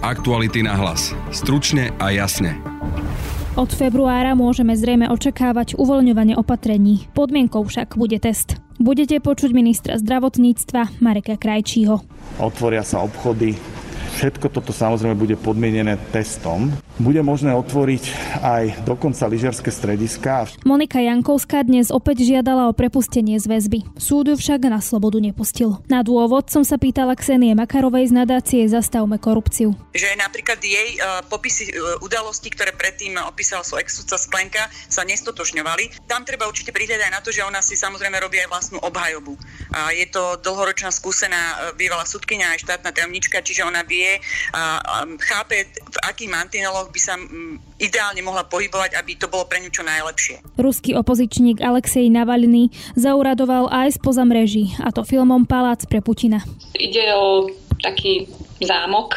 Aktuality na hlas. Stručne a jasne. Od februára môžeme zrejme očakávať uvoľňovanie opatrení. Podmienkou však bude test. Budete počuť ministra zdravotníctva Mareka Krajčího. Otvoria sa obchody. Všetko toto samozrejme bude podmienené testom. Bude možné otvoriť aj dokonca lyžiarske strediská. Monika Jankovská dnes opäť žiadala o prepustenie z väzby. Súd ju však na slobodu nepustil. Na dôvod som sa pýtala Xénie Makarovej z nadácie Zastavme korupciu. Že napríklad jej popisy udalostí, ktoré predtým opísal svoj ex-sudca Sklenka, sa nestotožňovali. Tam treba určite prihľadať aj na to, že ona si samozrejme robí aj vlastnú obhajobu. Je to dlhoročná skúsená bývalá sudkyňa aj štátna tajomnička, čiže ona vie a chápe, v akých mantineloch by sa ideálne mohla pohybovať, aby to bolo pre ňu čo najlepšie. Ruský opozičník Alexej Navaľnyj zauradoval aj spoza mreží, a to filmom Palác pre Putina. Ide o taký zámok,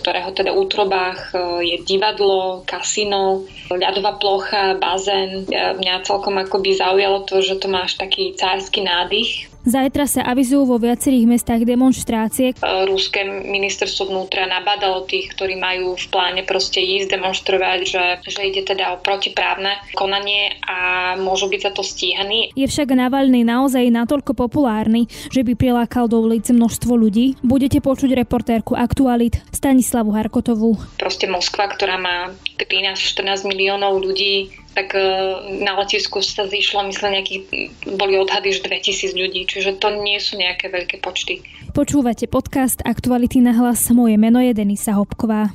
ktorého teda útrobách je divadlo, kasino, ľadová plocha, bazén. Mňa celkom akoby zaujalo to, že to má až taký cársky nádych. Zajtra sa avizujú vo viacerých mestách demonštrácie. Ruské ministerstvo vnútra nabádalo tých, ktorí majú v pláne proste ísť demonštrovať, že ide teda o protiprávne konanie a môžu byť za to stíhaní. Je však Navaľnyj naozaj natoľko populárny, že by prilákal do ulic množstvo ľudí. Budete počuť reportérku Aktualit Stanislavu Harkotovú. Proste Moskva, ktorá má 13-14 miliónov ľudí, tak na letisku sa zišlo, myslím, boli odhady už 2000 ľudí, čiže to nie sú nejaké veľké počty. Počúvate podcast Aktuality na hlas, moje meno je Denisa Hopková.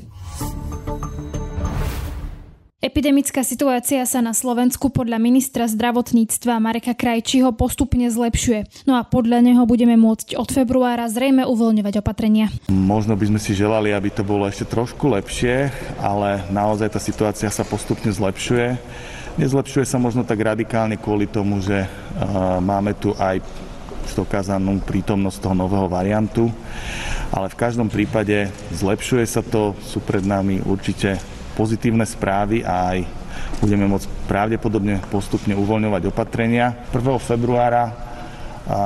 Epidemická situácia sa na Slovensku podľa ministra zdravotníctva Mareka Krajčího postupne zlepšuje. No a podľa neho budeme môcť od februára zrejme uvoľňovať opatrenia. Možno by sme si želali, aby to bolo ešte trošku lepšie, ale naozaj tá situácia sa postupne zlepšuje. Nezlepšuje sa možno tak radikálne kvôli tomu, že máme tu aj dokázanú prítomnosť toho nového variantu, ale v každom prípade zlepšuje sa to, sú pred nami určite pozitívne správy a aj budeme môcť pravdepodobne postupne uvoľňovať opatrenia. 1. februára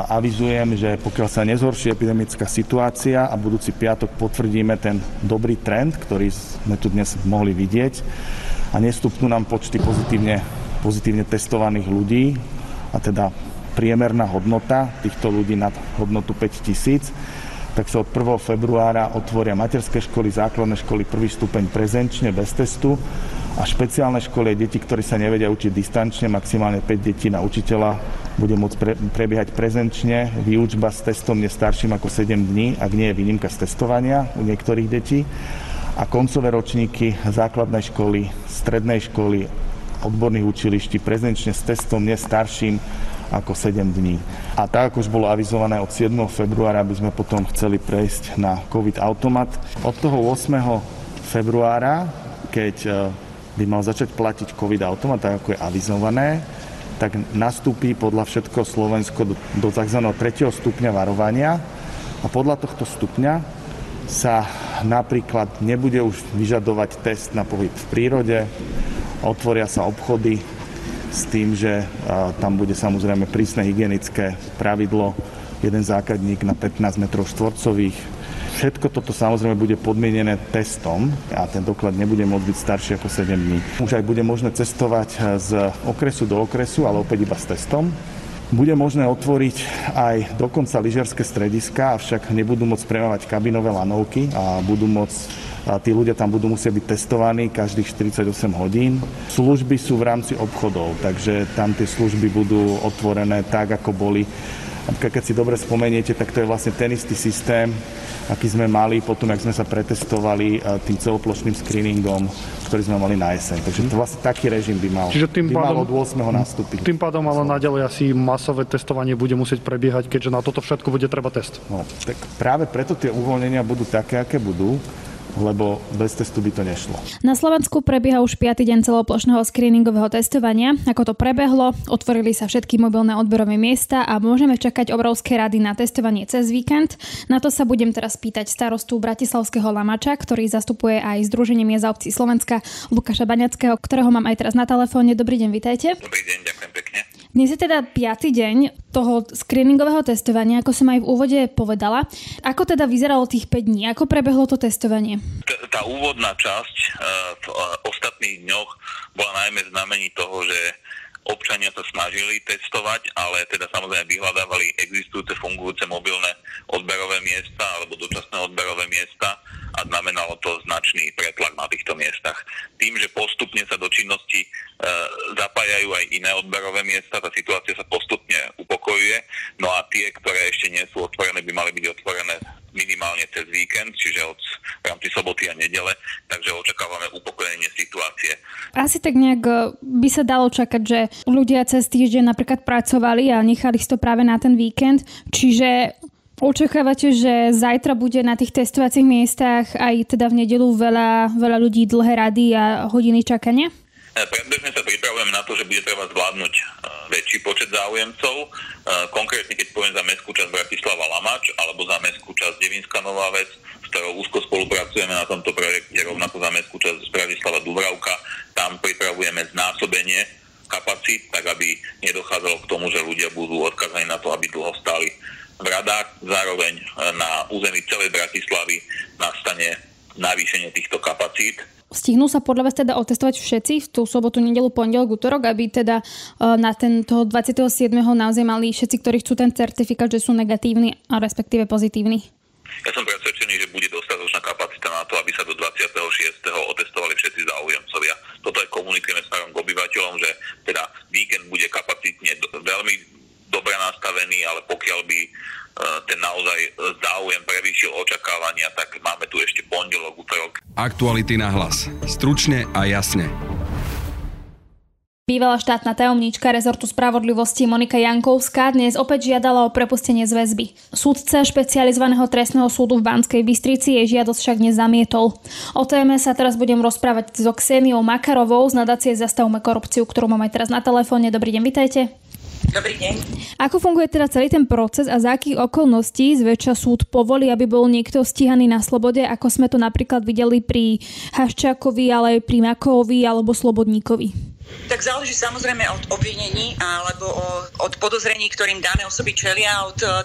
avizujem, že pokiaľ sa nezhorší epidemická situácia a budúci piatok potvrdíme ten dobrý trend, ktorý sme tu dnes mohli vidieť a nestúpnú nám počty pozitívne testovaných ľudí a teda priemerná hodnota týchto ľudí nad hodnotu 5 000, tak sa od 1. februára otvoria materské školy, základné školy, prvý stupeň prezenčne, bez testu a špeciálne školy, deti, ktorí sa nevedia učiť distančne, maximálne 5 detí na učiteľa, bude môcť prebiehať prezenčne, výučba s testom nie starším ako 7 dní, ak nie je výnimka z testovania u niektorých detí a koncové ročníky základnej školy, strednej školy, odborných učiliští prezenčne s testom nie starším ako 7 dní. A tak, ako už bolo avizované od 7. februára, by sme potom chceli prejsť na COVID automat. Od toho 8. februára, keď by mal začať platiť COVID automat, tak ako je avizované, tak nastúpi podľa všetko Slovensko do tzv. 3. stupňa varovania a podľa tohto stupňa sa napríklad nebude už vyžadovať test na pohyb v prírode, otvoria sa obchody, s tým, že tam bude samozrejme prísne hygienické pravidlo, jeden zákazník na 15 metrov štvorcových. Všetko toto samozrejme bude podmienené testom a ten doklad nebude môcť byť starší ako 7 dní. Už aj bude možné cestovať z okresu do okresu, ale opäť iba s testom. Bude možné otvoriť aj dokonca lyžiarske strediská, avšak nebudú môcť premávať kabinové lanovky a budú môcť a tí ľudia tam budú musieť byť testovaní každých 48 hodín. Služby sú v rámci obchodov, takže tam tie služby budú otvorené tak, ako boli. Keď si dobre spomeniete, tak to je vlastne ten istý systém, aký sme mali potom, jak sme sa pretestovali tým celoplošným screeningom, ktorý sme mali na jeseň. Takže to vlastne taký režim by mal. Čiže tým pádom, od 8. nastúpiť. Tým pádom ale naďalej asi masové testovanie bude musieť prebiehať, keďže na toto všetko bude treba test. No, tak práve preto tie uvoľnenia budú také, aké budú, lebo bez testu by to nešlo. Na Slovensku prebieha už 5. deň celoplošného screeningového testovania. Ako to prebehlo, otvorili sa všetky mobilné odberové miesta a môžeme čakať obrovské rady na testovanie cez víkend. Na to sa budem teraz pýtať starostu bratislavského Lamača, ktorý zastupuje aj Združenie miest a obcí Slovenska, Lukáša Baňackého, ktorého mám aj teraz na telefóne. Dobrý deň, vitajte. Dobrý deň, ďakujem pekne. Dnes je teda 5. deň toho screeningového testovania, ako som aj v úvode povedala. Ako teda vyzeralo tých 5 dní? Ako prebehlo to testovanie? tá úvodná časť v ostatných dňoch bola najmä znamení toho, že občania sa snažili testovať, ale teda samozrejme vyhľadávali existujúce fungujúce mobilné odberové miesta alebo dočasné odberové miesta a znamenalo to značný pretlak na týchto miestach. Tým, že postupne sa do činnosti zapájajú aj iné odberové miesta, tá situácia sa postupne upokojuje, no a tie, ktoré ešte nie sú otvorené, by mali byť otvorené minimálne cez víkend, čiže v rámci soboty a nedele, takže očakávame upokojenie situácie. Asi tak nejak by sa dalo čakať, že ľudia cez týždeň napríklad pracovali a nechali si to práve na ten víkend, čiže očakávate, že zajtra bude na tých testovacích miestach aj teda v nedeľu veľa ľudí, dlhé rady a hodiny čakania? Predbežne sa pripravujeme na to, že bude treba zvládnuť väčší počet záujemcov. Konkrétne, keď poviem za mestskú časť Bratislava Lamač alebo za mestskú časť Devinská Nová Ves, s ktorou úzko spolupracujeme na tomto projekte, rovnako za mestskú časť Bratislava Dúbravka, tam pripravujeme znásobenie kapacít, tak aby nedochádzalo k tomu, že ľudia budú odkazaní na to, aby dlho stáli v radách. Zároveň na území celej Bratislavy nastane navýšenie týchto kapacít. Stihnú sa podľa vás teda otestovať všetci v tú sobotu, nedeľu, pondelok, utorok, aby teda na tento 27. naozaj mali všetci, ktorí chcú ten certifikát, že sú negatívni a respektíve pozitívni? Ja som presvedčený, že bude dostatočná kapacita na to, aby sa do 26. otestovali všetci záujemcovia. Toto aj komunikujeme smerom k obyvateľom, že teda víkend bude kapacitne veľmi dobre nastavený, ale pokiaľ by ten naozaj záujem prevýšil očakávania, tak máme tu ešte pondelok, utorok. Aktuality na hlas. Stručne a jasne. Bývalá štátna tajomníčka rezortu spravodlivosti Monika Jankovská dnes opäť žiadala o prepustenie z väzby. Súdca špecializovaného trestného súdu v Banskej Bystrici jej žiadosť však nezamietol. O téme sa teraz budem rozprávať so Xéniou Makarovou z Nadácie Zastavme korupciu, ktorú máme teraz na telefóne. Dobrý deň, vitajte. Dobrý deň. Ako funguje teda celý ten proces a za akých okolností zväčša súd povolí, aby bol niekto stíhaný na slobode, ako sme to napríklad videli pri Haščákovi, ale aj pri Makovi alebo Slobodníkovi? Tak záleží samozrejme od obvinení alebo od podozrení, ktorým dané osoby čelia.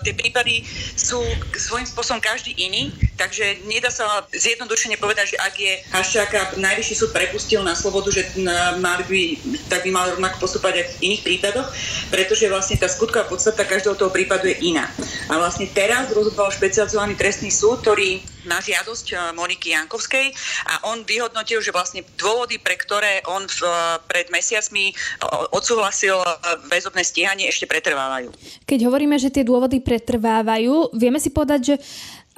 Tie prípady sú svojím spôsobom každý iný, takže nedá sa zjednodušene povedať, že ak je Haščáka najvyšší súd prepustil na slobodu, že tak by mal rovnako postupovať aj v iných prípadoch, pretože vlastne tá skutková podstata každého toho prípadu je iná. A vlastne teraz rozhodoval špecializovaný trestný súd, ktorý na žiadosť Moniky Jankovskej, a on vyhodnotil, že vlastne dôvody, pre ktoré on pred mesiacmi odsúhlasil väzobné stíhanie, ešte pretrvávajú. Keď hovoríme, že tie dôvody pretrvávajú, vieme si povedať, že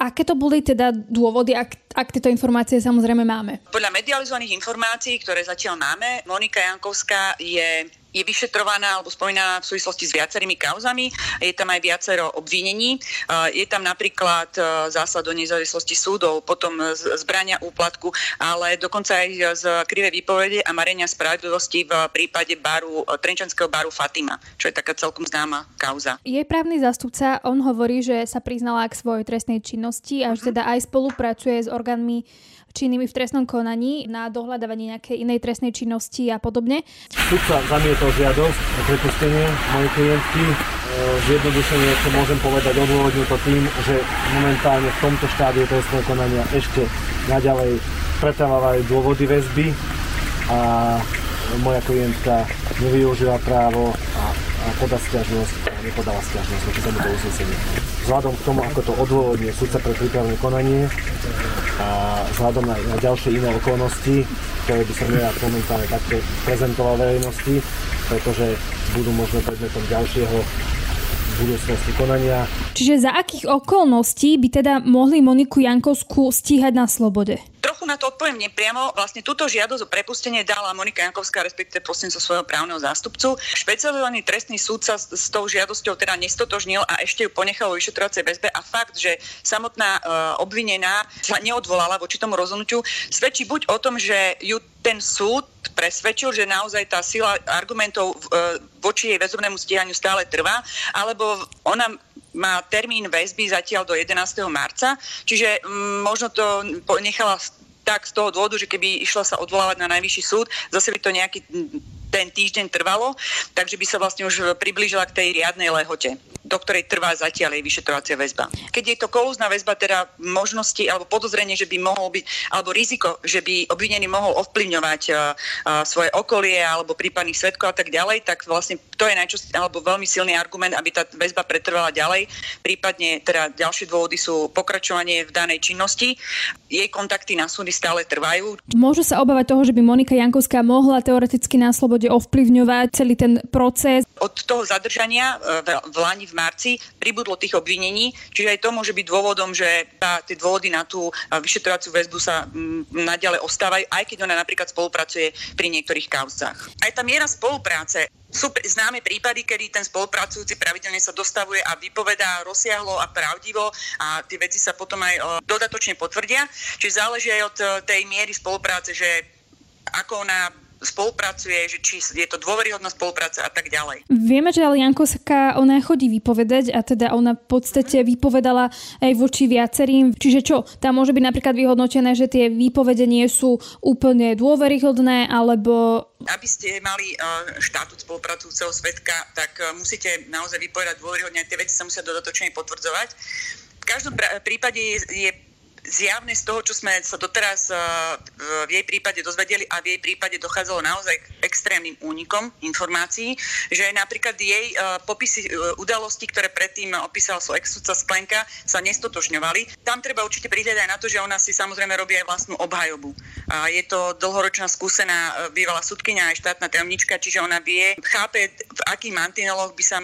aké to boli teda dôvody, ak tieto informácie samozrejme máme? Podľa medializovaných informácií, ktoré zatiaľ máme, Monika Jankovská je vyšetrovaná alebo spomínaná v súvislosti s viacerými kauzami. Je tam aj viacero obvinení. Je tam napríklad zásah do nezávislosti súdov, potom zbrania úplatku, ale dokonca aj z krivej výpovede a marenia spravodlivosti v prípade trenčianskeho baru Fatima, čo je taká celkom známa kauza. Jej právny zástupca, on hovorí, že sa priznala k svojej trestnej činnosti a že teda aj spolupracuje s orgánmi činnými v trestnom konaní na dohľadávanie nejakej inej trestnej činnosti a podobne. Súdca zamietol žiadosť o prepustenie mojej klientky. Zjednodušene, čo môžem povedať, odôvodnil to tým, že momentálne v tomto štádiu trestného konania ešte naďalej pretrvávajú dôvody väzby a moja klientka nevyužila právo a nepodala sťažnosť voči tomuto uzneseniu. Vzhľadom k tomu, ako to odôvodňuje súdca pre prípravné konanie a vzhľadom na ďalšie iné okolnosti, ktoré by som nerad momentálne takto prezentoval verejnosti, pretože budú možno predmetom ďalšieho budúcnosti konania. Čiže za akých okolností by teda mohli Moniku Jankovskú stíhať na slobode? Trochu na to odpoviem nepriamo. Vlastne túto žiadosť o prepustenie dala Monika Jankovská, respektíve prostredníctvom svojho právneho zástupcu. Špecializovaný trestný súd sa s tou žiadosťou teda nestotožnil a ešte ju ponechal vo vyšetrovacej väzbe, a fakt, že samotná obvinená sa neodvolala voči tomu rozhodnutiu, svedčí buď o tom, že ju ten súd presvedčil, že naozaj tá sila argumentov voči jej väzobnému stíhaniu stále trvá, alebo ona má termín väzby zatiaľ do 11. marca, čiže možno to nechala tak z toho dôvodu, že keby išla sa odvolávať na najvyšší súd, zase by to nejaký ten týždeň trvalo, takže by sa vlastne už priblížila k tej riadnej lehote. do ktorej trvá zatiaľ jej vyšetrovacia väzba. Keď je to kolúzna väzba, teda možnosti alebo podozrenie, že by mohol byť, alebo riziko, že by obvinený mohol ovplyvňovať svoje okolie alebo prípadných svedkov a tak ďalej, tak vlastne to je veľmi silný argument, aby tá väzba pretrvala ďalej. Prípadne teda ďalšie dôvody sú pokračovanie v danej činnosti. Jej kontakty na súdy stále trvajú. Môže sa obávať toho, že by Monika Jankovská mohla teoreticky na slobode ovplyvňovať celý ten proces. Od toho zadržania v Lani v marci pribudlo tých obvinení, čiže aj to môže byť dôvodom, že tie dôvody na tú vyšetrovaciu väzbu sa naďalej ostávajú, aj keď ona napríklad spolupracuje pri niektorých kauzách. Aj tá miera spolupráce. Sú známe prípady, kedy ten spolupracujúci pravidelne sa dostavuje a vypovedá rozsiahlo a pravdivo a tie veci sa potom aj dodatočne potvrdia. Čiže záleží aj od tej miery spolupráce, že ako ona spolupracuje, že či je to dôveryhodná spolupráca a tak ďalej. Vieme, že ale Jankovská, ona chodí vypovedať a teda ona v podstate vypovedala aj voči viacerým. Čiže čo? Tam môže byť napríklad vyhodnotené, že tie výpovede nie sú úplne dôveryhodné, alebo... Aby ste mali štatút spolupracujúceho svedka, tak musíte naozaj vypovedať dôveryhodne. Tie veci sa musia dodatočne potvrdzovať. V každom prípade je zjavne z toho, čo sme sa doteraz v jej prípade dozvedeli a v jej prípade dochádzalo naozaj k extrémnym únikom informácií, že napríklad jej popisy udalostí, ktoré predtým opísala svoj ex-sudca Sklenka, sa nestotožňovali. Tam treba určite prihľadať na to, že ona si samozrejme robí aj vlastnú obhajobu. Je to dlhoročná skúsená bývalá sudkyňa aj štátna tajomnička, čiže ona vie, chápe, v akých mantineloch by sa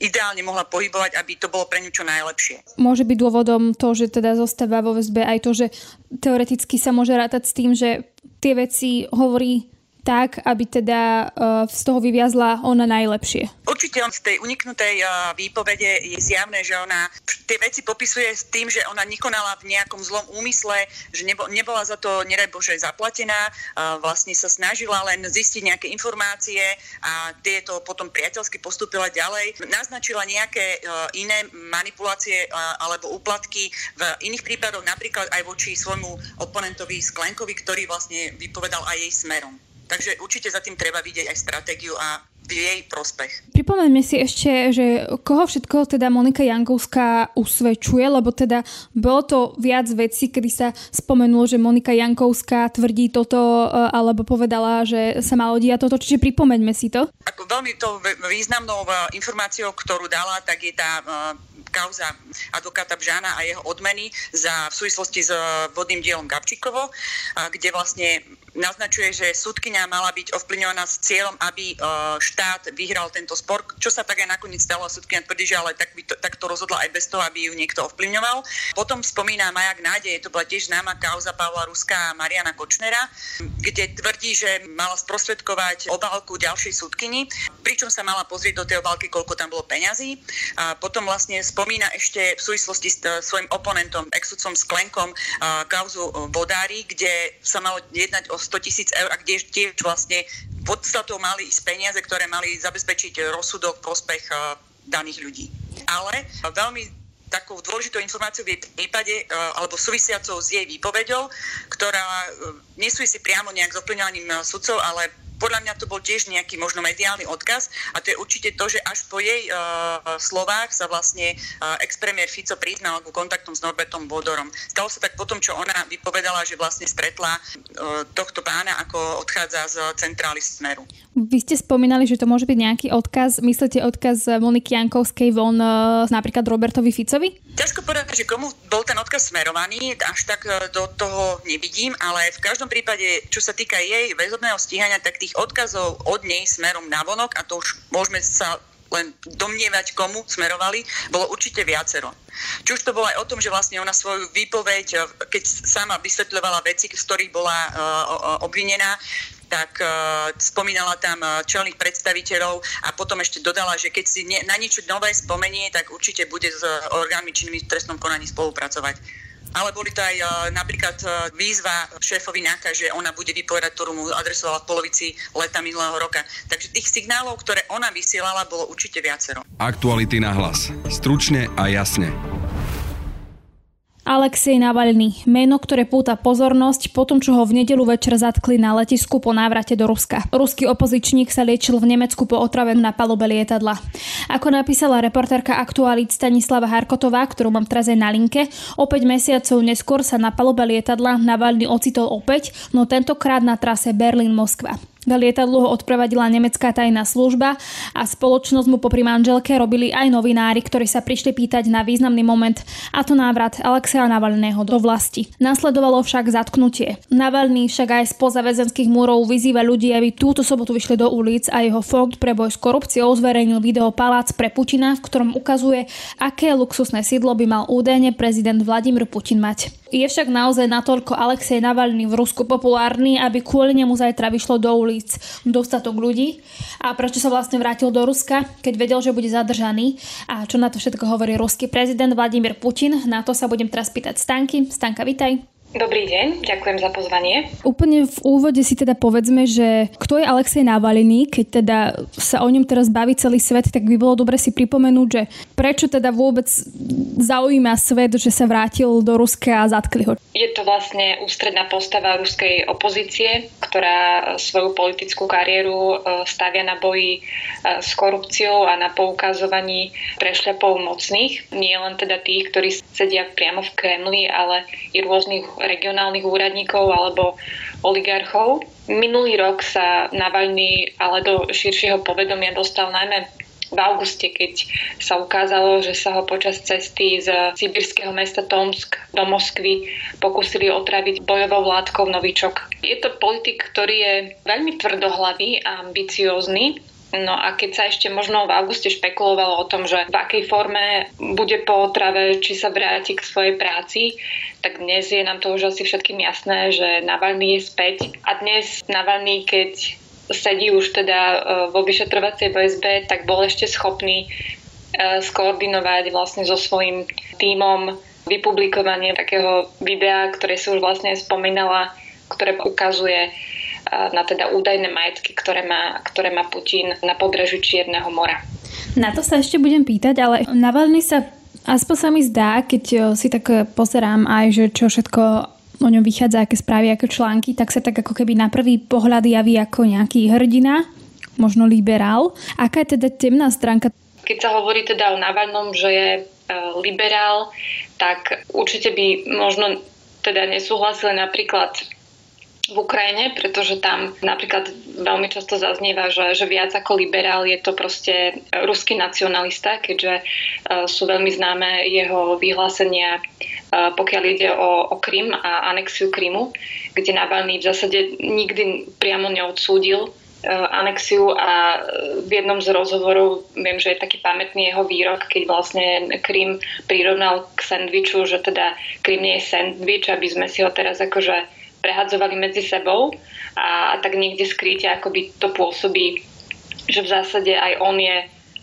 ideálne mohla pohybovať, aby to bolo pre ňu čo najlepšie. Môže byť dôvodom to, že teda zostáva vo väzbe, aj to, že teoreticky sa môže rátať s tým, že tie veci hovorí tak, aby teda z toho vyviazla ona najlepšie. Určite z tej uniknutej výpovede je zjavné, že ona tie veci popisuje s tým, že ona nekonala v nejakom zlom úmysle, že nebola za to, nedaj Bože, zaplatená, vlastne sa snažila len zistiť nejaké informácie a tieto potom priateľsky postúpila ďalej. Naznačila nejaké iné manipulácie alebo úplatky v iných prípadoch, napríklad aj voči svojmu oponentovi Sklenkovi, ktorý vlastne vypovedal aj jej smerom. Takže určite za tým treba vidieť aj stratégiu a jej prospech. Pripomeňme si ešte, že koho všetko teda Monika Jankovská usvedčuje, lebo teda bolo to viac vecí, kedy sa spomenulo, že Monika Jankovská tvrdí toto, alebo povedala, že sa malo diať toto, čiže pripomeňme si to. Ako veľmi to významnou informáciou, ktorú dala, tak je tá kauza advokáta Bžána a jeho odmeny v súvislosti s vodným dielom Gabčíkovo, kde vlastne naznačuje, že súdkyňa mala byť ovplyvňovaná s cieľom, aby štát vyhral tento spor, čo sa tak aj nakoniec stalo. Súdkyňa tvrdí, že ale tak to rozhodla aj bez toho, aby ju niekto ovplyvňoval. Potom spomína Maják nádaje, to bola tiež známa kauza Pavla Ruska a Mariána Kočnera, kde tvrdí, že mala sprostredkovať obálku ďalšej súdkyni, pričom sa mala pozrieť do tej obálky, koľko tam bolo peňazí. A potom vlastne spomína ešte v súvislosti s svojím oponentom, ex-sudcom Sklenkom, kauzu Vodári, kde sa malo jednať o 100 000 eur a kde tiež vlastne podstatou mali ísť peniaze, ktoré mali zabezpečiť rozsudok, prospech daných ľudí. Ale veľmi takou dôležitou informáciou v jej prípade alebo súvisiacou s jej výpovedou, ktorá nesúvisí priamo nejak s ovplyvňovaním sudcov, ale podľa mňa to bol tiež nejaký možno mediálny odkaz a to je určite to, že až po jej slovách sa vlastne ex-premiér Fico priznal k kontaktom s Norbertom Bodorom. Stalo sa tak potom, čo ona vypovedala, že vlastne stretla tohto pána, ako odchádza z centrály Smeru. Vy ste spomínali, že to môže byť nejaký odkaz. Myslíte odkaz Moniky Jankovskej von napríklad Robertovi Ficovi? Ťažko povedať, že komu bol ten odkaz smerovaný, až tak do toho nevidím, ale v každom prípade, čo sa týka jej väzobného stíhania, tak tých odkazov od nej smerom na vonok, a to už môžeme sa len domnievať, komu smerovali, bolo určite viacero. Či už to bolo aj o tom, že vlastne ona svoju výpoveď, keď sama vysvetľovala veci, z ktorých bola obvinená, tak spomínala tam čelných predstaviteľov a potom ešte dodala, že keď si na niečo nové spomenie, tak určite bude s orgánmi činnými v trestnom konaní spolupracovať. Ale boli to aj napríklad výzva šéfovi NAKA, že ona bude vypovedať, ktorú mu adresovala v polovici leta minulého roka. Takže tých signálov, ktoré ona vysielala, bolo určite viacero. Aktuality na hlas. Stručne a jasne. Alexej Navaľnyj, meno, ktoré púta pozornosť po tom, čo ho v nedeľu večer zatkli na letisku po návrate do Ruska. Ruský opozičník sa liečil v Nemecku po otrave na palube lietadla. Ako napísala reportérka Aktualít Stanislava Harkotová, ktorú mám teraz aj na linke, o 5 mesiacov neskôr sa na palube lietadla Navaľnyj ocitol opäť, no tentokrát na trase Berlín-Moskva. Ve lietadlu ho odprevadila nemecká tajná služba a spoločnosť mu popri manželke robili aj novinári, ktorí sa prišli pýtať na významný moment, a to návrat Alexeja Navaľnyho do vlasti. Nasledovalo však zatknutie. Navaľnyj však aj spoza väzenských múrov vyzýva ľudí, aby túto sobotu vyšli do ulic, a jeho fond pre boj s korupciou zverejnil video Palác pre Putina, v ktorom ukazuje, aké luxusné sídlo by mal údajne prezident Vladimír Putin mať. Je však naozaj natoľko Alexej Navaľnyj v Rusku populárny, aby kvôli nemu zajtra vyšlo do ulic dostatok ľudí? A prečo sa vlastne vrátil do Ruska, keď vedel, že bude zadržaný? A čo na to všetko hovorí ruský prezident Vladimír Putin? Na to sa budem teraz pýtať Stanky. Stanka, vitaj. Dobrý deň, ďakujem za pozvanie. Úplne v úvode si teda povedzme, že kto je Alexej Navaľnyj, keď teda sa o ňom teraz baví celý svet, tak by bolo dobre si pripomenúť, že prečo teda vôbec zaujíma svet, že sa vrátil do Ruska a zatkli ho. Je to vlastne ústredná postava ruskej opozície, ktorá svoju politickú kariéru stavia na boji s korupciou a na poukazovaní prešľapov mocných. Nie len teda tých, ktorí sedia priamo v Kremli, ale i rôznych regionálnych úradníkov alebo oligarchov. Minulý rok sa Navaľnyj ale do širšieho povedomia dostal najmä v auguste, keď sa ukázalo, že sa ho počas cesty z sibírskeho mesta Tomsk do Moskvy pokúsili otraviť bojovou látkou novičok. Je to politik, ktorý je veľmi tvrdohlavý a ambiciózny. No a keď sa ešte možno v auguste špekulovalo o tom, že v akej forme bude po otrave, či sa vráti k svojej práci, tak dnes je nám to už asi všetkým jasné, že Navaľnyj je späť. A dnes Navaľnyj, keď sedí už teda vo vyšetrovacej väzbe, tak bol ešte schopný skoordinovať vlastne so svojím tímom vypublikovanie takého videa, ktoré si už vlastne spomínala, ktoré ukazuje na teda údajné majetky, ktoré má Putin na pobreží Čierneho mora. Na to sa ešte budem pýtať, ale Navaľnyj sa, aspoň sa mi zdá, keď si tak pozerám aj, že čo všetko o ňom vychádza, aké správy, aké články, tak sa tak ako keby na prvý pohľad javí ako nejaký hrdina, možno liberál. Aká je teda temná stránka? Keď sa hovorí teda o Navaľnom, že je liberál, tak určite by možno teda nesúhlasil napríklad v Ukrajine, pretože tam napríklad veľmi často zaznieva, že viac ako liberál je to proste ruský nacionalista, keďže sú veľmi známe jeho vyhlásenia, pokiaľ ide o Krym a anexiu Krymu, kde Navaľnyj v zásade nikdy priamo neodsúdil anexiu, a v jednom z rozhovorov viem, že je taký pamätný jeho výrok, keď vlastne Krym prirovnal k sendviču, že teda Krym nie je sendvič, aby sme si ho teraz akože prehadzovali medzi sebou, a tak niekde skryte akoby to pôsobí, že v zásade aj on je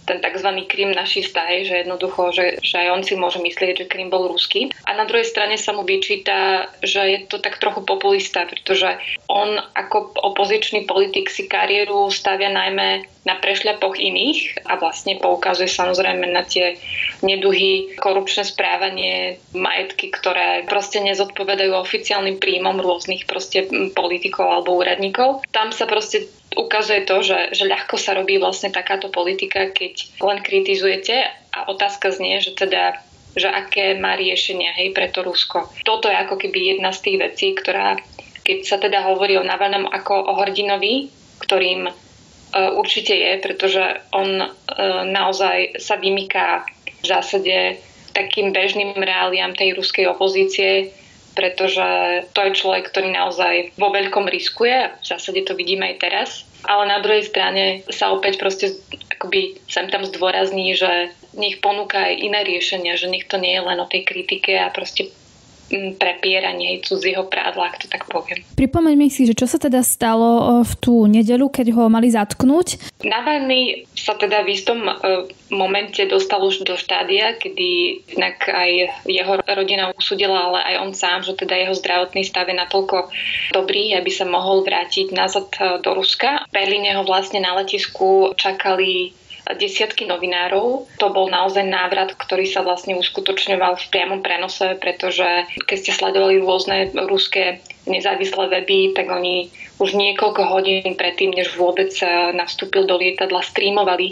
ten tzv. Krym našista, že jednoducho, že aj on si môže myslieť, že Krym bol ruský. A na druhej strane sa mu vyčíta, že je to tak trochu populista, pretože on ako opozičný politik si kariéru stavia najmä na prešľapoch iných a vlastne poukazuje samozrejme na tie neduhy, korupčné správanie, majetky, ktoré proste nezodpovedajú oficiálnym príjmom rôznych proste politikov alebo úradníkov. Tam sa proste ukazuje to, že ľahko sa robí vlastne takáto politika, keď len kritizujete, a otázka znie, že teda že aké má riešenia, pre to Rusko. Toto je ako keby jedna z tých vecí, ktorá, keď sa teda hovorí o Navaľnom ako o hrdinovi, ktorým určite je, pretože on naozaj sa vymyká v zásade takým bežným reáliám tej ruskej opozície, pretože to je človek, ktorý naozaj vo veľkom riskuje. V zásade to vidíme aj teraz. Ale na druhej strane sa opäť proste akoby sem tam zdôrazní, že nech ponúka aj iné riešenia, že nech to nie je len o tej kritike a proste prepieranie cudzieho prádla, ak to tak poviem. Pripomeňme si, že čo sa teda stalo v tú nedeľu, keď ho mali zatknúť? Navaľnyj sa teda v istom momente dostal už do štádia, kedy inak aj jeho rodina usúdila, ale aj on sám, že teda jeho zdravotný stav je natoľko dobrý, aby sa mohol vrátiť nazad do Ruska. V Berlíne ho vlastne na letisku čakali desiatky novinárov. To bol naozaj návrat, ktorý sa vlastne uskutočňoval v priamom prenose, pretože keď ste sledovali rôzne ruské nezávislé weby, tak oni už niekoľko hodín predtým, než vôbec nastúpil do lietadla, streamovali,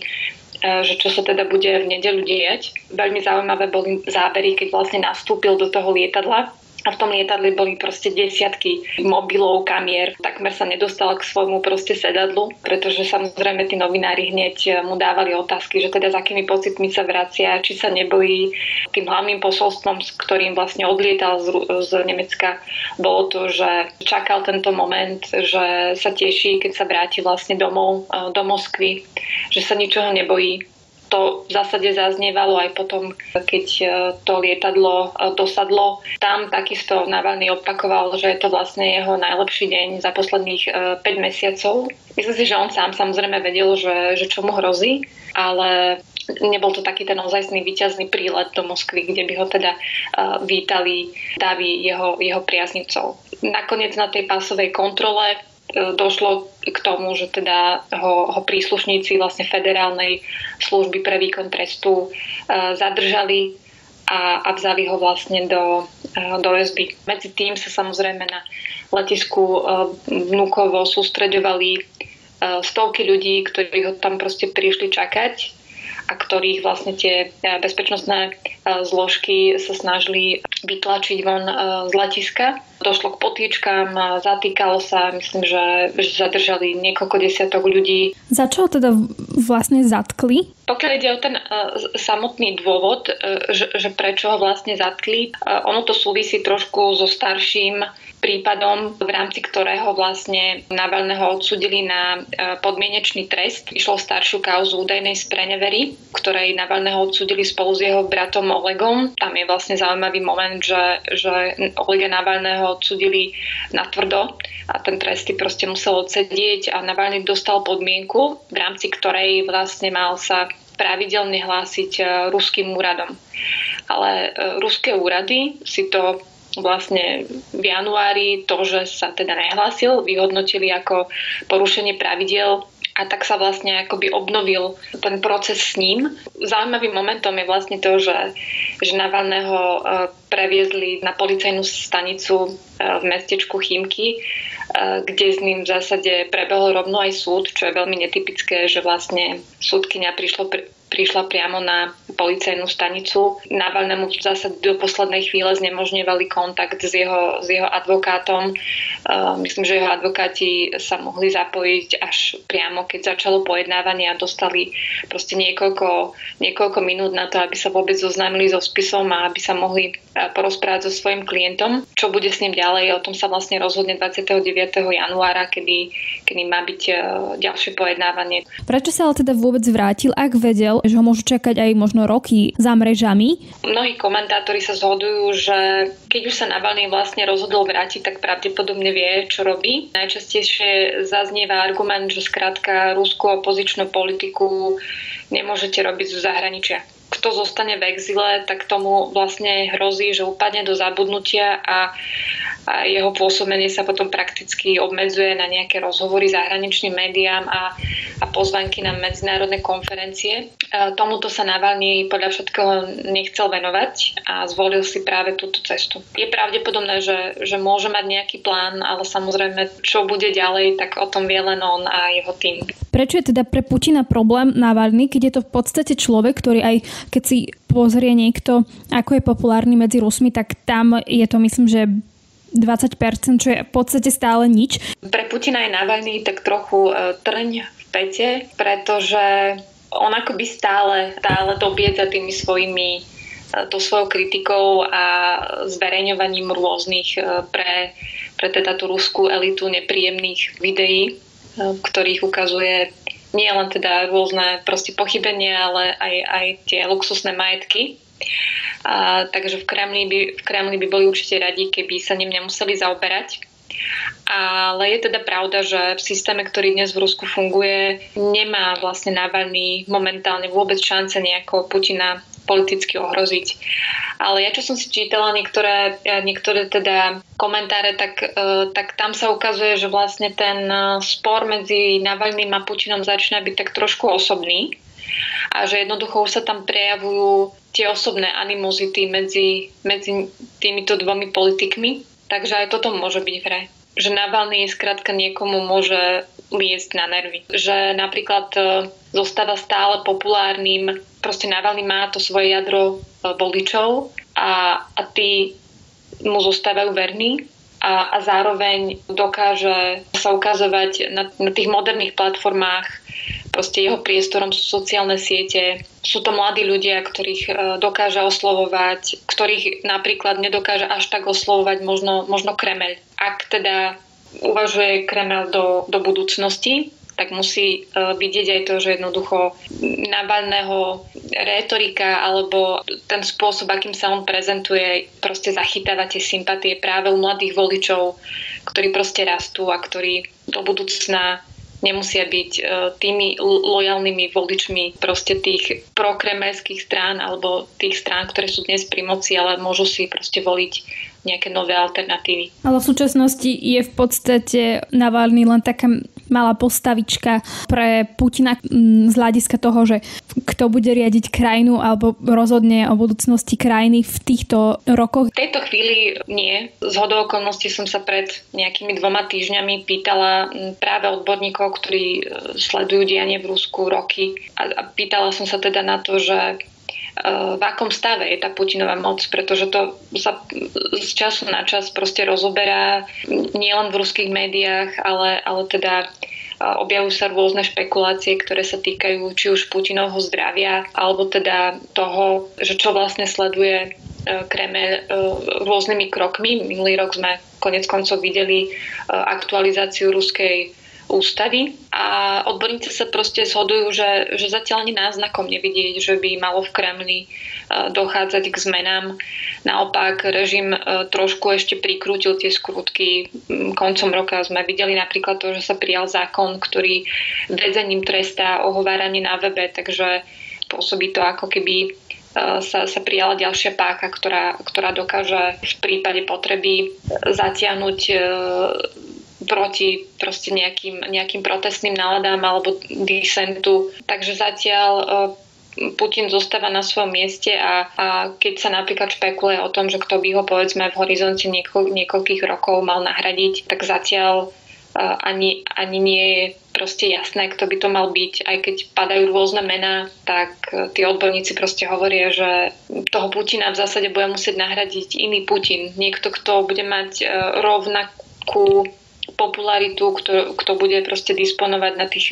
že čo sa teda bude v nedeľu dejať. Veľmi zaujímavé boli zábery, keď vlastne nastúpil do toho lietadla a v tom lietadle boli proste desiatky mobilov, kamier. Takmer sa nedostal k svojmu proste sedadlu, pretože samozrejme tí novinári hneď mu dávali otázky, že teda s akými pocitmi sa vracia, či sa nebojí. Tým hlavným posolstvom, s ktorým vlastne odlietal z Nemecka, bolo to, že čakal tento moment, že sa teší, keď sa vráti vlastne domov do Moskvy, že sa ničoho nebojí. To v zásade zaznievalo aj potom, keď to lietadlo dosadlo. Tam takisto Navaľnyj opakoval, že je to vlastne jeho najlepší deň za posledných 5 mesiacov. Myslím si, že on sám samozrejme vedel, že čo mu hrozí, ale nebol to taký ten ozajstný víťazný prílet do Moskvy, kde by ho teda vítali davy jeho priaznivcov. Nakoniec na tej pásovej kontrole došlo k tomu, že teda ho príslušníci vlastne Federálnej služby pre výkon trestu zadržali a vzali ho vlastne do väzby. Medzi tým sa samozrejme na letisku Vnukovo sústreďovali stovky ľudí, ktorí ho tam proste prišli čakať a ktorých vlastne tie bezpečnostné zložky sa snažili vytlačiť von z letiska. Došlo k potýčkam, zatýkalo sa, myslím, že zadržali niekoľko desiatok ľudí. Za čo teda vlastne zatkli? Pokiaľ ide o ten samotný dôvod, že prečo ho vlastne zatkli, ono to súvisí trošku so starším prípadom, v rámci ktorého vlastne Navaľnyho odsúdili na podmienečný trest. Išlo staršiu kauzu údajnej sprenevery, ktorej Navaľnyho odsúdili spolu s jeho bratom Olegom. Tam je vlastne zaujímavý moment, že Olega Navaľnyho odsúdili natvrdo a ten trest proste musel odsedieť a Navaľnyj dostal podmienku, v rámci ktorej vlastne mal sa pravidelne hlásiť ruským úradom. Ale ruské úrady si to vlastne v januári to, že sa teda nehlásil, vyhodnotili ako porušenie pravidiel a tak sa vlastne akoby obnovil ten proces s ním. Zaujímavým momentom je vlastne to, že Navaľnyho previezli na policajnú stanicu v mestečku Chýmky, kde s ním v zásade prebehol rovno aj súd, čo je veľmi netypické, že vlastne súdkyňa prišla priamo na policajnú stanicu. Navaľnému v zásade do poslednej chvíle znemožňovali kontakt s jeho advokátom. Myslím, že jeho advokáti sa mohli zapojiť až priamo, keď začalo pojednávanie a dostali proste niekoľko minút na to, aby sa vôbec zoznámili so spisom a aby sa mohli porozprávať so svojím klientom. Čo bude s ním ďalej, o tom sa vlastne rozhodne 29. januára, kedy má byť ďalšie pojednávanie. Prečo sa ale teda vôbec vrátil, ak vedel, že ho môžu čakať aj možno roky za mrežami? Mnohí komentátori sa zhodujú, že keď už sa Navaľnyj vlastne rozhodol vrátiť, tak pravdepodobne vie, čo robí. Najčastejšie zaznieva argument, že skrátka ruskú opozičnú politiku nemôžete robiť zo zahraničia. Kto zostane v exile, tak tomu vlastne hrozí, že upadne do zabudnutia a jeho pôsobenie sa potom prakticky obmedzuje na nejaké rozhovory zahraničným médiám a pozvanky na medzinárodné konferencie. Tomuto sa Navaľnyj podľa všetkého nechcel venovať a zvolil si práve túto cestu. Je pravdepodobné, že môže mať nejaký plán, ale samozrejme, čo bude ďalej, tak o tom vie len on a jeho tým. Prečo je teda pre Putina problém Navaľnyj, keď je to v podstate človek, ktorý aj keď si pozrie niekto, ako je populárny medzi Rusmi, tak tam je to, myslím, že 20%, čo je v podstate stále nič. Pre Putina je Navaľnyj tak trochu trň v pete, pretože on akoby stále dobiedza tými svojou kritikou a zverejňovaním rôznych pre teda tú ruskú elitu nepríjemných videí, v ktorých ukazuje nie len teda rôzne proste pochybenia, ale aj tie luxusné majetky. Takže v Kremli by boli určite radi, keby sa ním nemuseli zaoberať. Ale je teda pravda, že v systéme, ktorý dnes v Rusku funguje, nemá vlastne Navaľnyj momentálne vôbec šance nejako Putina politicky ohroziť. Ale ja, čo som si čítala niektoré teda komentáre, tak tam sa ukazuje, že vlastne ten spor medzi Navaľným a Putinom začína byť tak trošku osobný. a že jednoducho už sa tam prejavujú tie osobné animozity medzi týmito dvomi politikmi. Takže aj toto môže byť vraj. Že Navaľnyj skrátka niekomu môže liesť na nervy. Že napríklad zostáva stále populárnym, proste Navaľnyj má to svoje jadro voličov a tí mu zostávajú verní. A zároveň dokáže sa ukazovať na tých moderných platformách. Proste jeho priestorom sú sociálne siete. Sú to mladí ľudia, ktorých dokáže oslovovať, ktorých napríklad nedokáže až tak oslovovať možno Kremeľ. Ak teda uvažuje Kremeľ do budúcnosti, tak musí vidieť aj to, že jednoducho Navaľného rétorika alebo ten spôsob, akým sa on prezentuje, proste zachytáva tie sympatie práve u mladých voličov, ktorí proste rastú a ktorí do budúcna nemusia byť tými lojálnymi voličmi proste tých prokremelských strán alebo tých strán, ktoré sú dnes pri moci, ale môžu si proste voliť nejaké nové alternatívy. Ale v súčasnosti je v podstate Navaľnyj len taká malá postavička pre Putina z hľadiska toho, že kto bude riadiť krajinu alebo rozhodne o budúcnosti krajiny v týchto rokoch. V tejto chvíli nie. Zhodou okolností som sa pred nejakými 2 týždňami pýtala práve odborníkov, ktorí sledujú dianie v Rusku roky a pýtala som sa teda na to, že v akom stave je tá Putinová moc, pretože to sa z času na čas proste rozoberá nielen v ruských médiách, ale teda objavujú sa rôzne špekulácie, ktoré sa týkajú či už Putinovho zdravia, alebo teda toho, že čo vlastne sleduje Kremeľ rôznymi krokmi. Minulý rok sme konec koncov videli aktualizáciu ruskej ústavy a odborníci sa proste zhodujú, že zatiaľ ani náznakom nevidieť, že by malo v Kremli dochádzať k zmenám. Naopak režim trošku ešte prikrútil tie skrutky. Koncom roka sme videli napríklad to, že sa prijal zákon, ktorý väzením trestá ohováranie na webe, takže pôsobí to ako keby sa prijala ďalšia páka, ktorá dokáže v prípade potreby zatiahnuť proti proste nejakým protestným náladám alebo disentu. Takže zatiaľ Putin zostáva na svojom mieste a keď sa napríklad špekuluje o tom, že kto by ho povedzme v horizonte niekoľkých rokov mal nahradiť, tak zatiaľ ani nie je proste jasné, kto by to mal byť. Aj keď padajú rôzne mená, tak tí odborníci proste hovoria, že toho Putina v zásade bude musieť nahradiť iný Putin. Niekto, kto bude mať rovnakú popularitu, kto bude proste disponovať na tých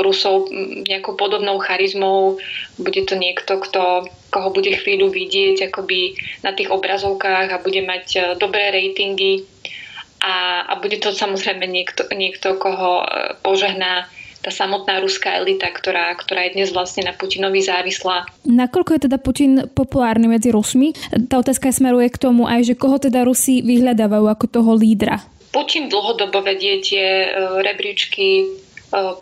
Rusov nejakou podobnou charizmou. Bude to niekto, koho bude chvíľu vidieť akoby na tých obrazovkách a bude mať dobré ratingy a bude to samozrejme niekto, koho požehná tá samotná ruská elita, ktorá je dnes vlastne na Putinovi závislá. Nakoľko je teda Putin populárny medzi Rusmi? Tá otázka smeruje k tomu aj, že koho teda Rusi vyhľadávajú ako toho lídra? Putin dlhodobo vedie tie rebríčky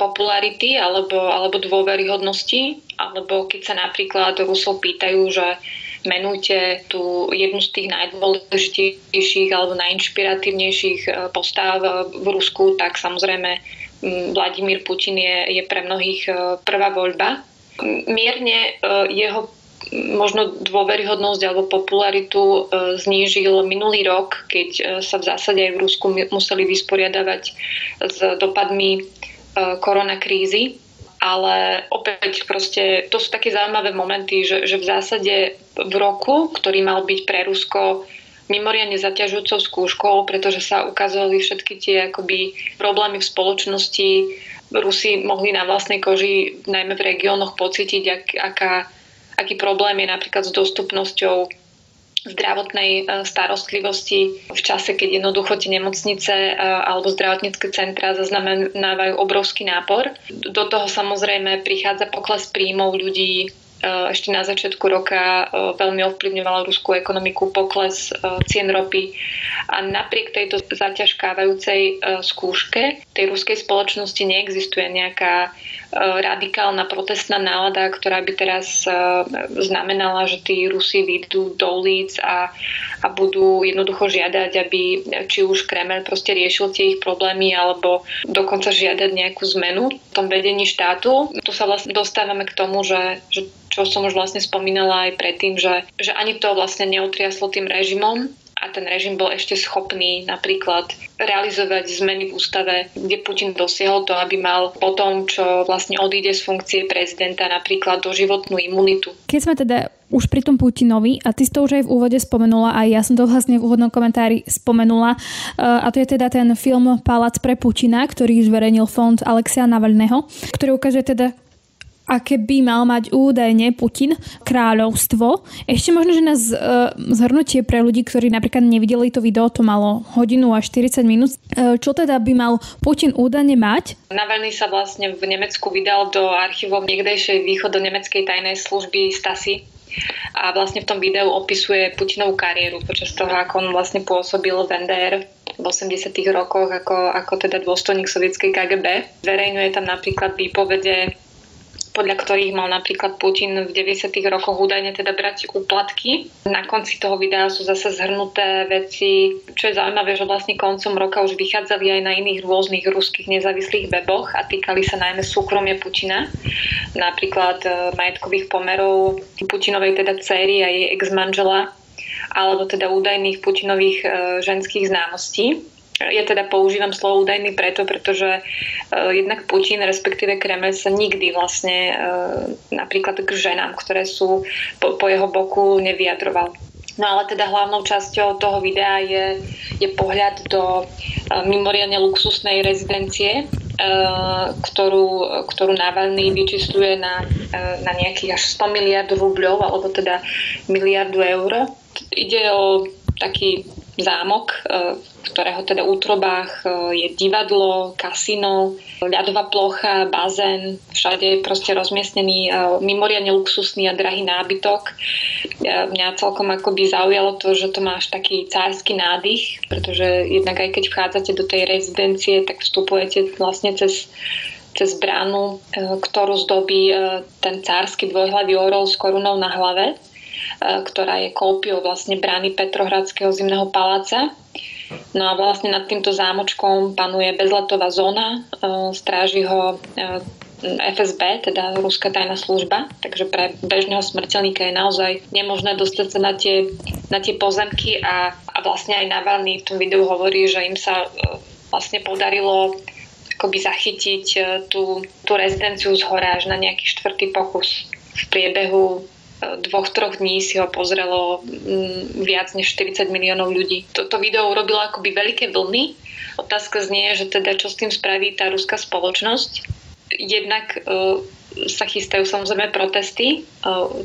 popularity alebo dôveryhodnosti, alebo keď sa napríklad Rusov pýtajú, že menujte tú jednu z tých najdôležitejších alebo najinšpiratívnejších postav v Rusku, tak samozrejme Vladimír Putin je pre mnohých prvá voľba. Mierne jeho možno dôveryhodnosť alebo popularitu znížil minulý rok, keď sa v zásade aj v Rusku museli vysporiadavať s dopadmi koronakrízy. Ale opäť proste to sú také zaujímavé momenty, že v zásade v roku, ktorý mal byť pre Rusko mimoriadne zaťažujúcou skúškou, pretože sa ukazovali všetky tie akoby problémy v spoločnosti, Rusi mohli na vlastnej koži najmä v regiónoch pocítiť, aký problém je napríklad s dostupnosťou zdravotnej starostlivosti v čase, keď jednoducho tie nemocnice alebo zdravotnícke centra zaznamenávajú obrovský nápor. Do toho samozrejme prichádza pokles príjmov ľudí. Ešte na začiatku roka veľmi ovplyvňovala ruskú ekonomiku pokles cien ropy. A napriek tejto zaťažkávajúcej skúške tej ruskej spoločnosti neexistuje nejaká radikálna protestná nálada, ktorá by teraz znamenala, že tí Rusi vyjdú do ulic a budú jednoducho žiadať, aby či už Kremel proste riešil tie ich problémy, alebo dokonca žiadať nejakú zmenu v tom vedení štátu. Tu sa vlastne dostávame k tomu, že čo som už vlastne spomínala aj predtým, že ani to vlastne neotriaslo tým režimom, a ten režim bol ešte schopný napríklad realizovať zmeny v ústave, kde Putin dosiahol to, aby mal po tom, čo vlastne odíde z funkcie prezidenta, napríklad doživotnú imunitu. Keď sme teda už pri tom Putinovi, a ty si to už aj v úvode spomenula, aj ja som to vlastne v úvodnom komentári spomenula, a to je teda ten film Palác pre Putina, ktorý zverejnil fond Alexeja Navaľnyho, ktorý ukáže teda, aké by mal mať údajne Putin kráľovstvo. Ešte možno, že na zhrnutie pre ľudí, ktorí napríklad nevideli to video, to malo hodinu a 40 minút. Čo teda by mal Putin údajne mať? Navaľnyj sa vlastne v Nemecku vydal do archívov niekdejšej východonemeckej tajnej služby Stasi a vlastne v tom videu opisuje Putinovú kariéru počas toho, ako on vlastne pôsobil v NDR v 80. rokoch ako teda dôstojník sovietskej KGB. Zverejňuje tam napríklad výpovede, podľa ktorých mal napríklad Putin v 90. rokoch údajne teda brať úplatky. Na konci toho videa sú zase zhrnuté veci, čo je zaujímavé, že vlastne koncom roka už vychádzali aj na iných rôznych ruských nezávislých weboch a týkali sa najmä súkromia Putina, napríklad majetkových pomerov Putinovej teda dcery a jej ex-manžela, alebo teda údajných Putinových ženských známostí. Ja teda používam slovo údajný preto, pretože jednak Putin, respektíve Kreml sa nikdy vlastne napríklad k ženám, ktoré sú po jeho boku, nevyjadroval. No ale teda hlavnou časťou toho videa je pohľad do mimoriadne luxusnej rezidencie, ktorú Navaľnyj vyčísluje na nejakých až 100 miliard rubľov, alebo teda miliardu eur. Ide o taký zámok, v ktorého teda útrobách je divadlo, kasino, ľadová plocha, bazén. Všade je proste rozmiestnený mimoriadne luxusný a drahý nábytok. Mňa celkom akoby zaujalo to, že to máš taký cársky nádych, pretože jednak aj keď vchádzate do tej rezidencie, tak vstupujete vlastne cez bránu, ktorú zdobí ten cársky dvojhlavý orol s korunou na hlave, ktorá je kópiou vlastne brány Petrohradského zimného paláca. No a vlastne nad týmto zámočkom panuje bezletová zóna, stráži ho FSB, teda ruská tajná služba, takže pre bežného smrteľníka je naozaj nemožné dostať sa na tie pozemky a vlastne aj Navaľnyj v tom videu hovorí, že im sa vlastne podarilo akoby zachytiť tú rezidenciu z hora až na nejaký 4. pokus. V priebehu 2-3 dní si ho pozrelo viac než 40 miliónov ľudí. Toto video urobilo akoby veľké vlny. Otázka znie, že teda čo s tým spraví tá ruská spoločnosť. Jednak sa chystajú samozrejme protesty,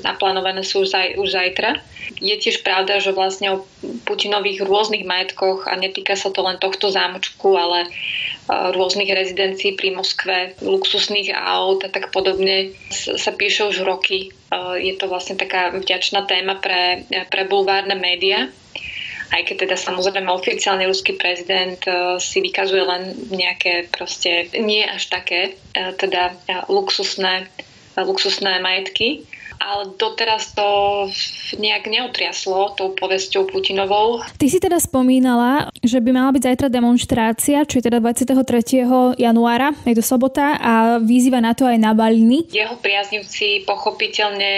naplánované sú už zajtra. Je tiež pravda, že vlastne o Putinových rôznych majetkoch, a netýka sa to len tohto zámočku, ale rôznych rezidencií pri Moskve, luxusných aut a tak podobne, sa píše už roky. Je to vlastne taká vďačná téma pre bulvárne médiá. Aj keď teda samozrejme oficiálne ruský prezident si vykazuje len nejaké proste nie až také, teda luxusné majetky. Ale doteraz to nejak neotriaslo tou povesťou Putinovou. Ty si teda spomínala, že by mala byť zajtra demonštrácia, čo je teda 23. januára, je to sobota, a vyzýva na to aj Navaľnyj. Jeho priaznivci pochopiteľne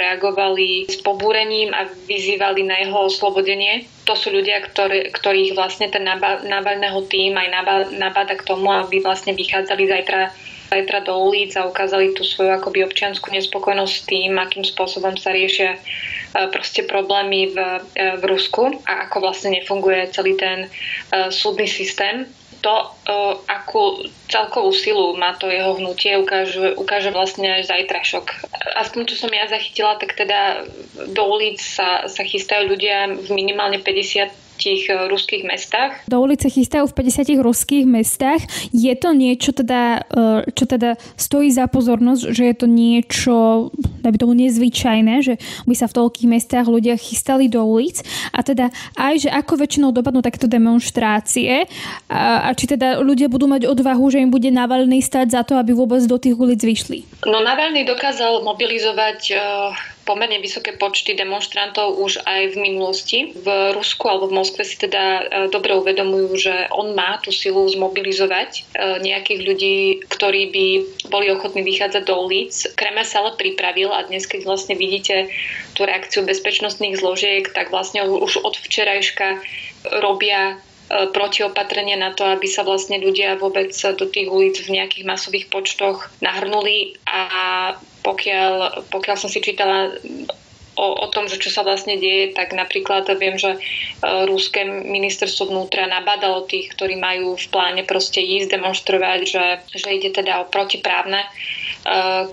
reagovali s pobúrením a vyzývali na jeho oslobodenie. To sú ľudia, ktorých vlastne ten Navaľnyho tím aj nabáda k tomu, aby vlastne vychádzali zajtra do ulic a ukázali tú svoju akoby občiansku nespokojnosť s tým, akým spôsobom sa riešia proste problémy v Rusku a ako vlastne nefunguje celý ten súdny systém. To, akú celkovú silu má to jeho hnutie, ukáže vlastne aj zajtrašok. Aspoň čo som ja zachytila, tak teda do ulic sa chystajú ľudia v minimálne 50 50 ruských mestách. Do ulice chystajú v 50 ruských mestách. Je to niečo, teda, čo teda stojí za pozornosť, že je to niečo, dajme tomu, nezvyčajné, že by sa v toľkých mestách ľudia chystali do ulic. A teda aj, že ako väčšinou dopadnú takéto demonštrácie a či teda ľudia budú mať odvahu, že im bude Navaľnyj stať za to, aby vôbec do tých ulic vyšli. No Navaľnyj dokázal mobilizovať pomerne vysoké počty demonstrantov už aj v minulosti. V Rusku alebo v Moskve si teda dobre uvedomujú, že on má tú silu zmobilizovať nejakých ľudí, ktorí by boli ochotní vychádzať do ulic. Kremľ sa ale pripravil a dnes, keď vlastne vidíte tú reakciu bezpečnostných zložiek, tak vlastne už od včerajška robia protiopatrenie na to, aby sa vlastne ľudia vôbec do tých ulic v nejakých masových počtoch nahrnuli. A pokiaľ som si čítala o tom, že čo sa vlastne deje, tak napríklad viem, že ruské ministerstvo vnútra nabádalo tých, ktorí majú v pláne proste ísť demonštrovať, že ide teda o protiprávne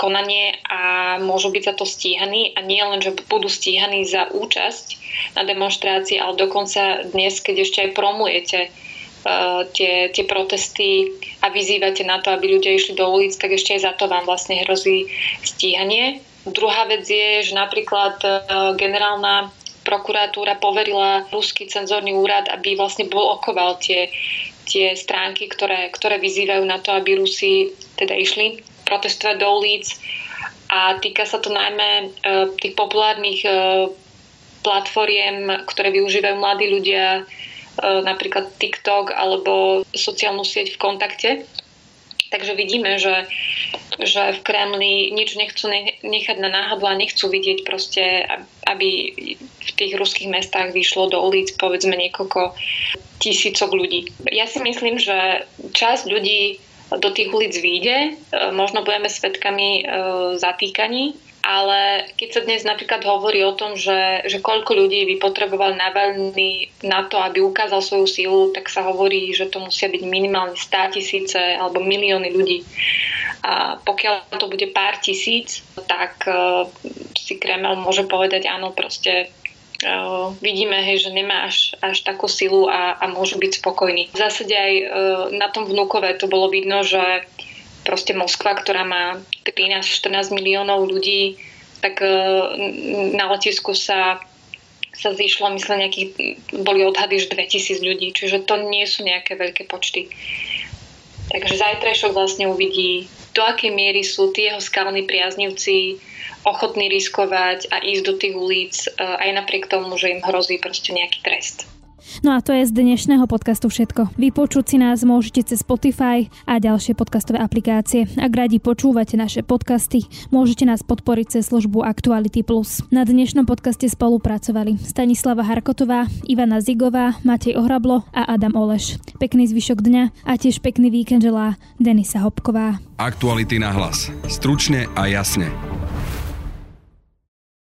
konanie a môžu byť za to stíhaní. A nie len, že budú stíhaní za účasť na demonstrácii, ale dokonca dnes, keď ešte aj promujete tie protesty a vyzývate na to, aby ľudia išli do ulic, tak ešte aj za to vám vlastne hrozí stíhanie. Druhá vec je, že napríklad generálna prokuratúra poverila ruský cenzorný úrad, aby vlastne blokoval tie stránky, ktoré vyzývajú na to, aby Rusi teda išli protestovať do ulic. A týka sa to najmä tých populárnych platformiem, ktoré využívajú mladí ľudia, napríklad TikTok alebo sociálnu sieť v kontakte. Takže vidíme, že v Kremli nič nechcú nechať na náhodu a nechcú vidieť proste, aby v tých ruských mestách vyšlo do ulic povedzme niekoľko tisícok ľudí. Ja si myslím, že časť ľudí do tých ulic vyjde, možno budeme svedkami zatýkaní, ale keď sa dnes napríklad hovorí o tom, že koľko ľudí by potreboval Navaľnyj na to, aby ukázal svoju silu, tak sa hovorí, že to musia byť minimálne 100 000 alebo milióny ľudí. A pokiaľ to bude pár tisíc, tak si Kreml môže povedať áno, proste vidíme, hej, že nemá až takú silu a môžu byť spokojní. V zásade aj na tom Vnúkove to bolo vidno, že proste Moskva, ktorá má 13-14 miliónov ľudí, tak na letisku sa zišlo, myslím, boli odhady už 2000 ľudí, čiže to nie sú nejaké veľké počty. Takže zajtrajšok vlastne uvidí, do akej miery sú tí jeho skalní priaznivci ochotní riskovať a ísť do tých ulic, aj napriek tomu, že im hrozí proste nejaký trest. No a to je z dnešného podcastu všetko. Vypočuť si nás môžete cez Spotify a ďalšie podcastové aplikácie. Ak radi počúvate naše podcasty, môžete nás podporiť cez službu Aktuality+. Na dnešnom podcaste spolupracovali Stanislava Harkotová, Ivana Zigová, Matej Ohrablo a Adam Oleš. Pekný zvyšok dňa a tiež pekný víkend želá Denisa Hopková. Aktuality na hlas. Stručne a jasne.